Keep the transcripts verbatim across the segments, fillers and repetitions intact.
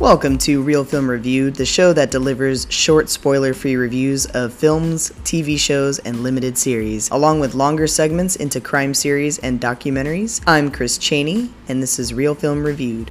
Welcome to Real Film Reviewed, the show that delivers short, spoiler-free reviews of films, T V shows, and limited series, along with longer segments into crime series and documentaries. I'm Chris Cheney, and this is Real Film Reviewed.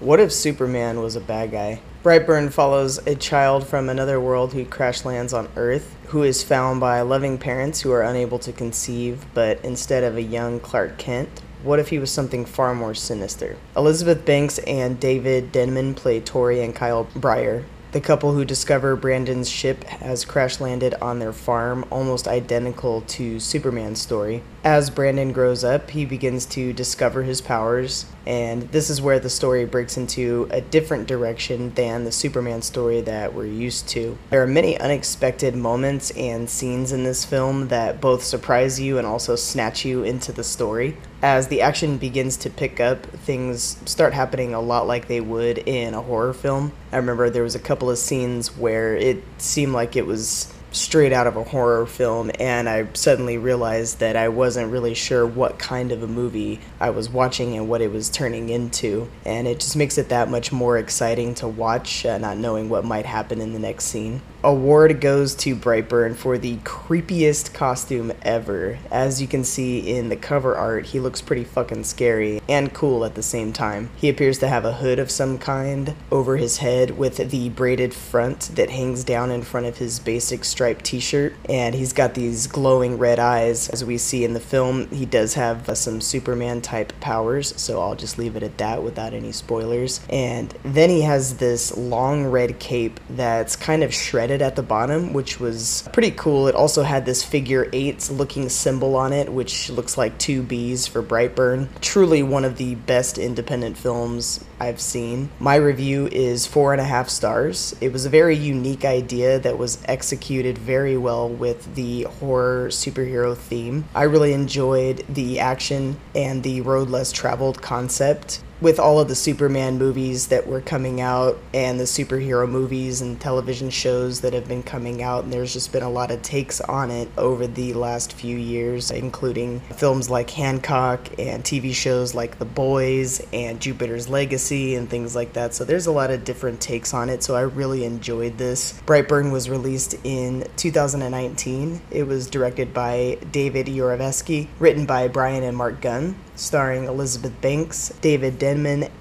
What if Superman was a bad guy? Brightburn follows a child from another world who crash lands on Earth, who is found by loving parents who are unable to conceive, but instead of a young Clark Kent, what if he was something far more sinister? Elizabeth Banks and David Denman play Tori and Kyle Breyer, the couple who discover Brandon's ship has crash-landed on their farm, almost identical to Superman's story. As Brandon grows up, he begins to discover his powers, and this is where the story breaks into a different direction than the Superman story that we're used to. There are many unexpected moments and scenes in this film that both surprise you and also snatch you into the story. As the action begins to pick up, things start happening a lot like they would in a horror film. I remember there was a couple of scenes where it seemed like it was straight out of a horror film, and I suddenly realized that I wasn't really sure what kind of a movie I was watching and what it was turning into. And it just makes it that much more exciting to watch, uh, not knowing what might happen in the next scene. Award goes to Brightburn for the creepiest costume ever. As you can see in the cover art, he looks pretty fucking scary and cool at the same time. He appears to have a hood of some kind over his head with the braided front that hangs down in front of his basic striped t-shirt, and he's got these glowing red eyes. As we see in the film, he does have uh, some Superman type powers, so I'll just leave it at that without any spoilers. And then he has this long red cape that's kind of shredded at the bottom, which was pretty cool. It also had this figure eight looking symbol on it, which looks like two B's for Brightburn. Truly one of the best independent films I've seen. My review is four and a half stars. It was a very unique idea that was executed very well with the horror superhero theme. I really enjoyed the action and the road less traveled concept. With all of the Superman movies that were coming out and the superhero movies and television shows that have been coming out, and there's just been a lot of takes on it over the last few years, including films like Hancock and T V shows like The Boys and Jupiter's Legacy and things like that. So there's a lot of different takes on it, so I really enjoyed this. Brightburn was released in two thousand nineteen. It was directed by David Yarovesky, written by Brian and Mark Gunn, starring Elizabeth Banks, David Denman,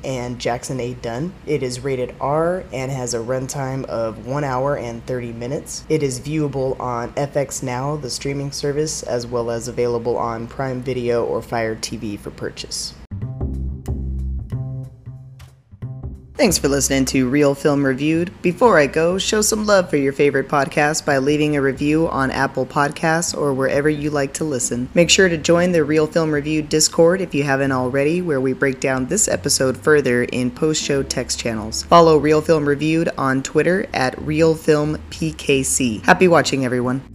and Jackson A. Dunn. It is rated R and has a runtime of one hour and thirty minutes. It is viewable on F X Now, the streaming service, as well as available on Prime Video or Fire T V for purchase. Thanks for listening to Real Film Reviewed. Before I go, show some love for your favorite podcast by leaving a review on Apple Podcasts or wherever you like to listen. Make sure to join the Real Film Reviewed Discord if you haven't already, where we break down this episode further in post-show text channels. Follow Real Film Reviewed on Twitter at reelfilmpkc. Happy watching, everyone.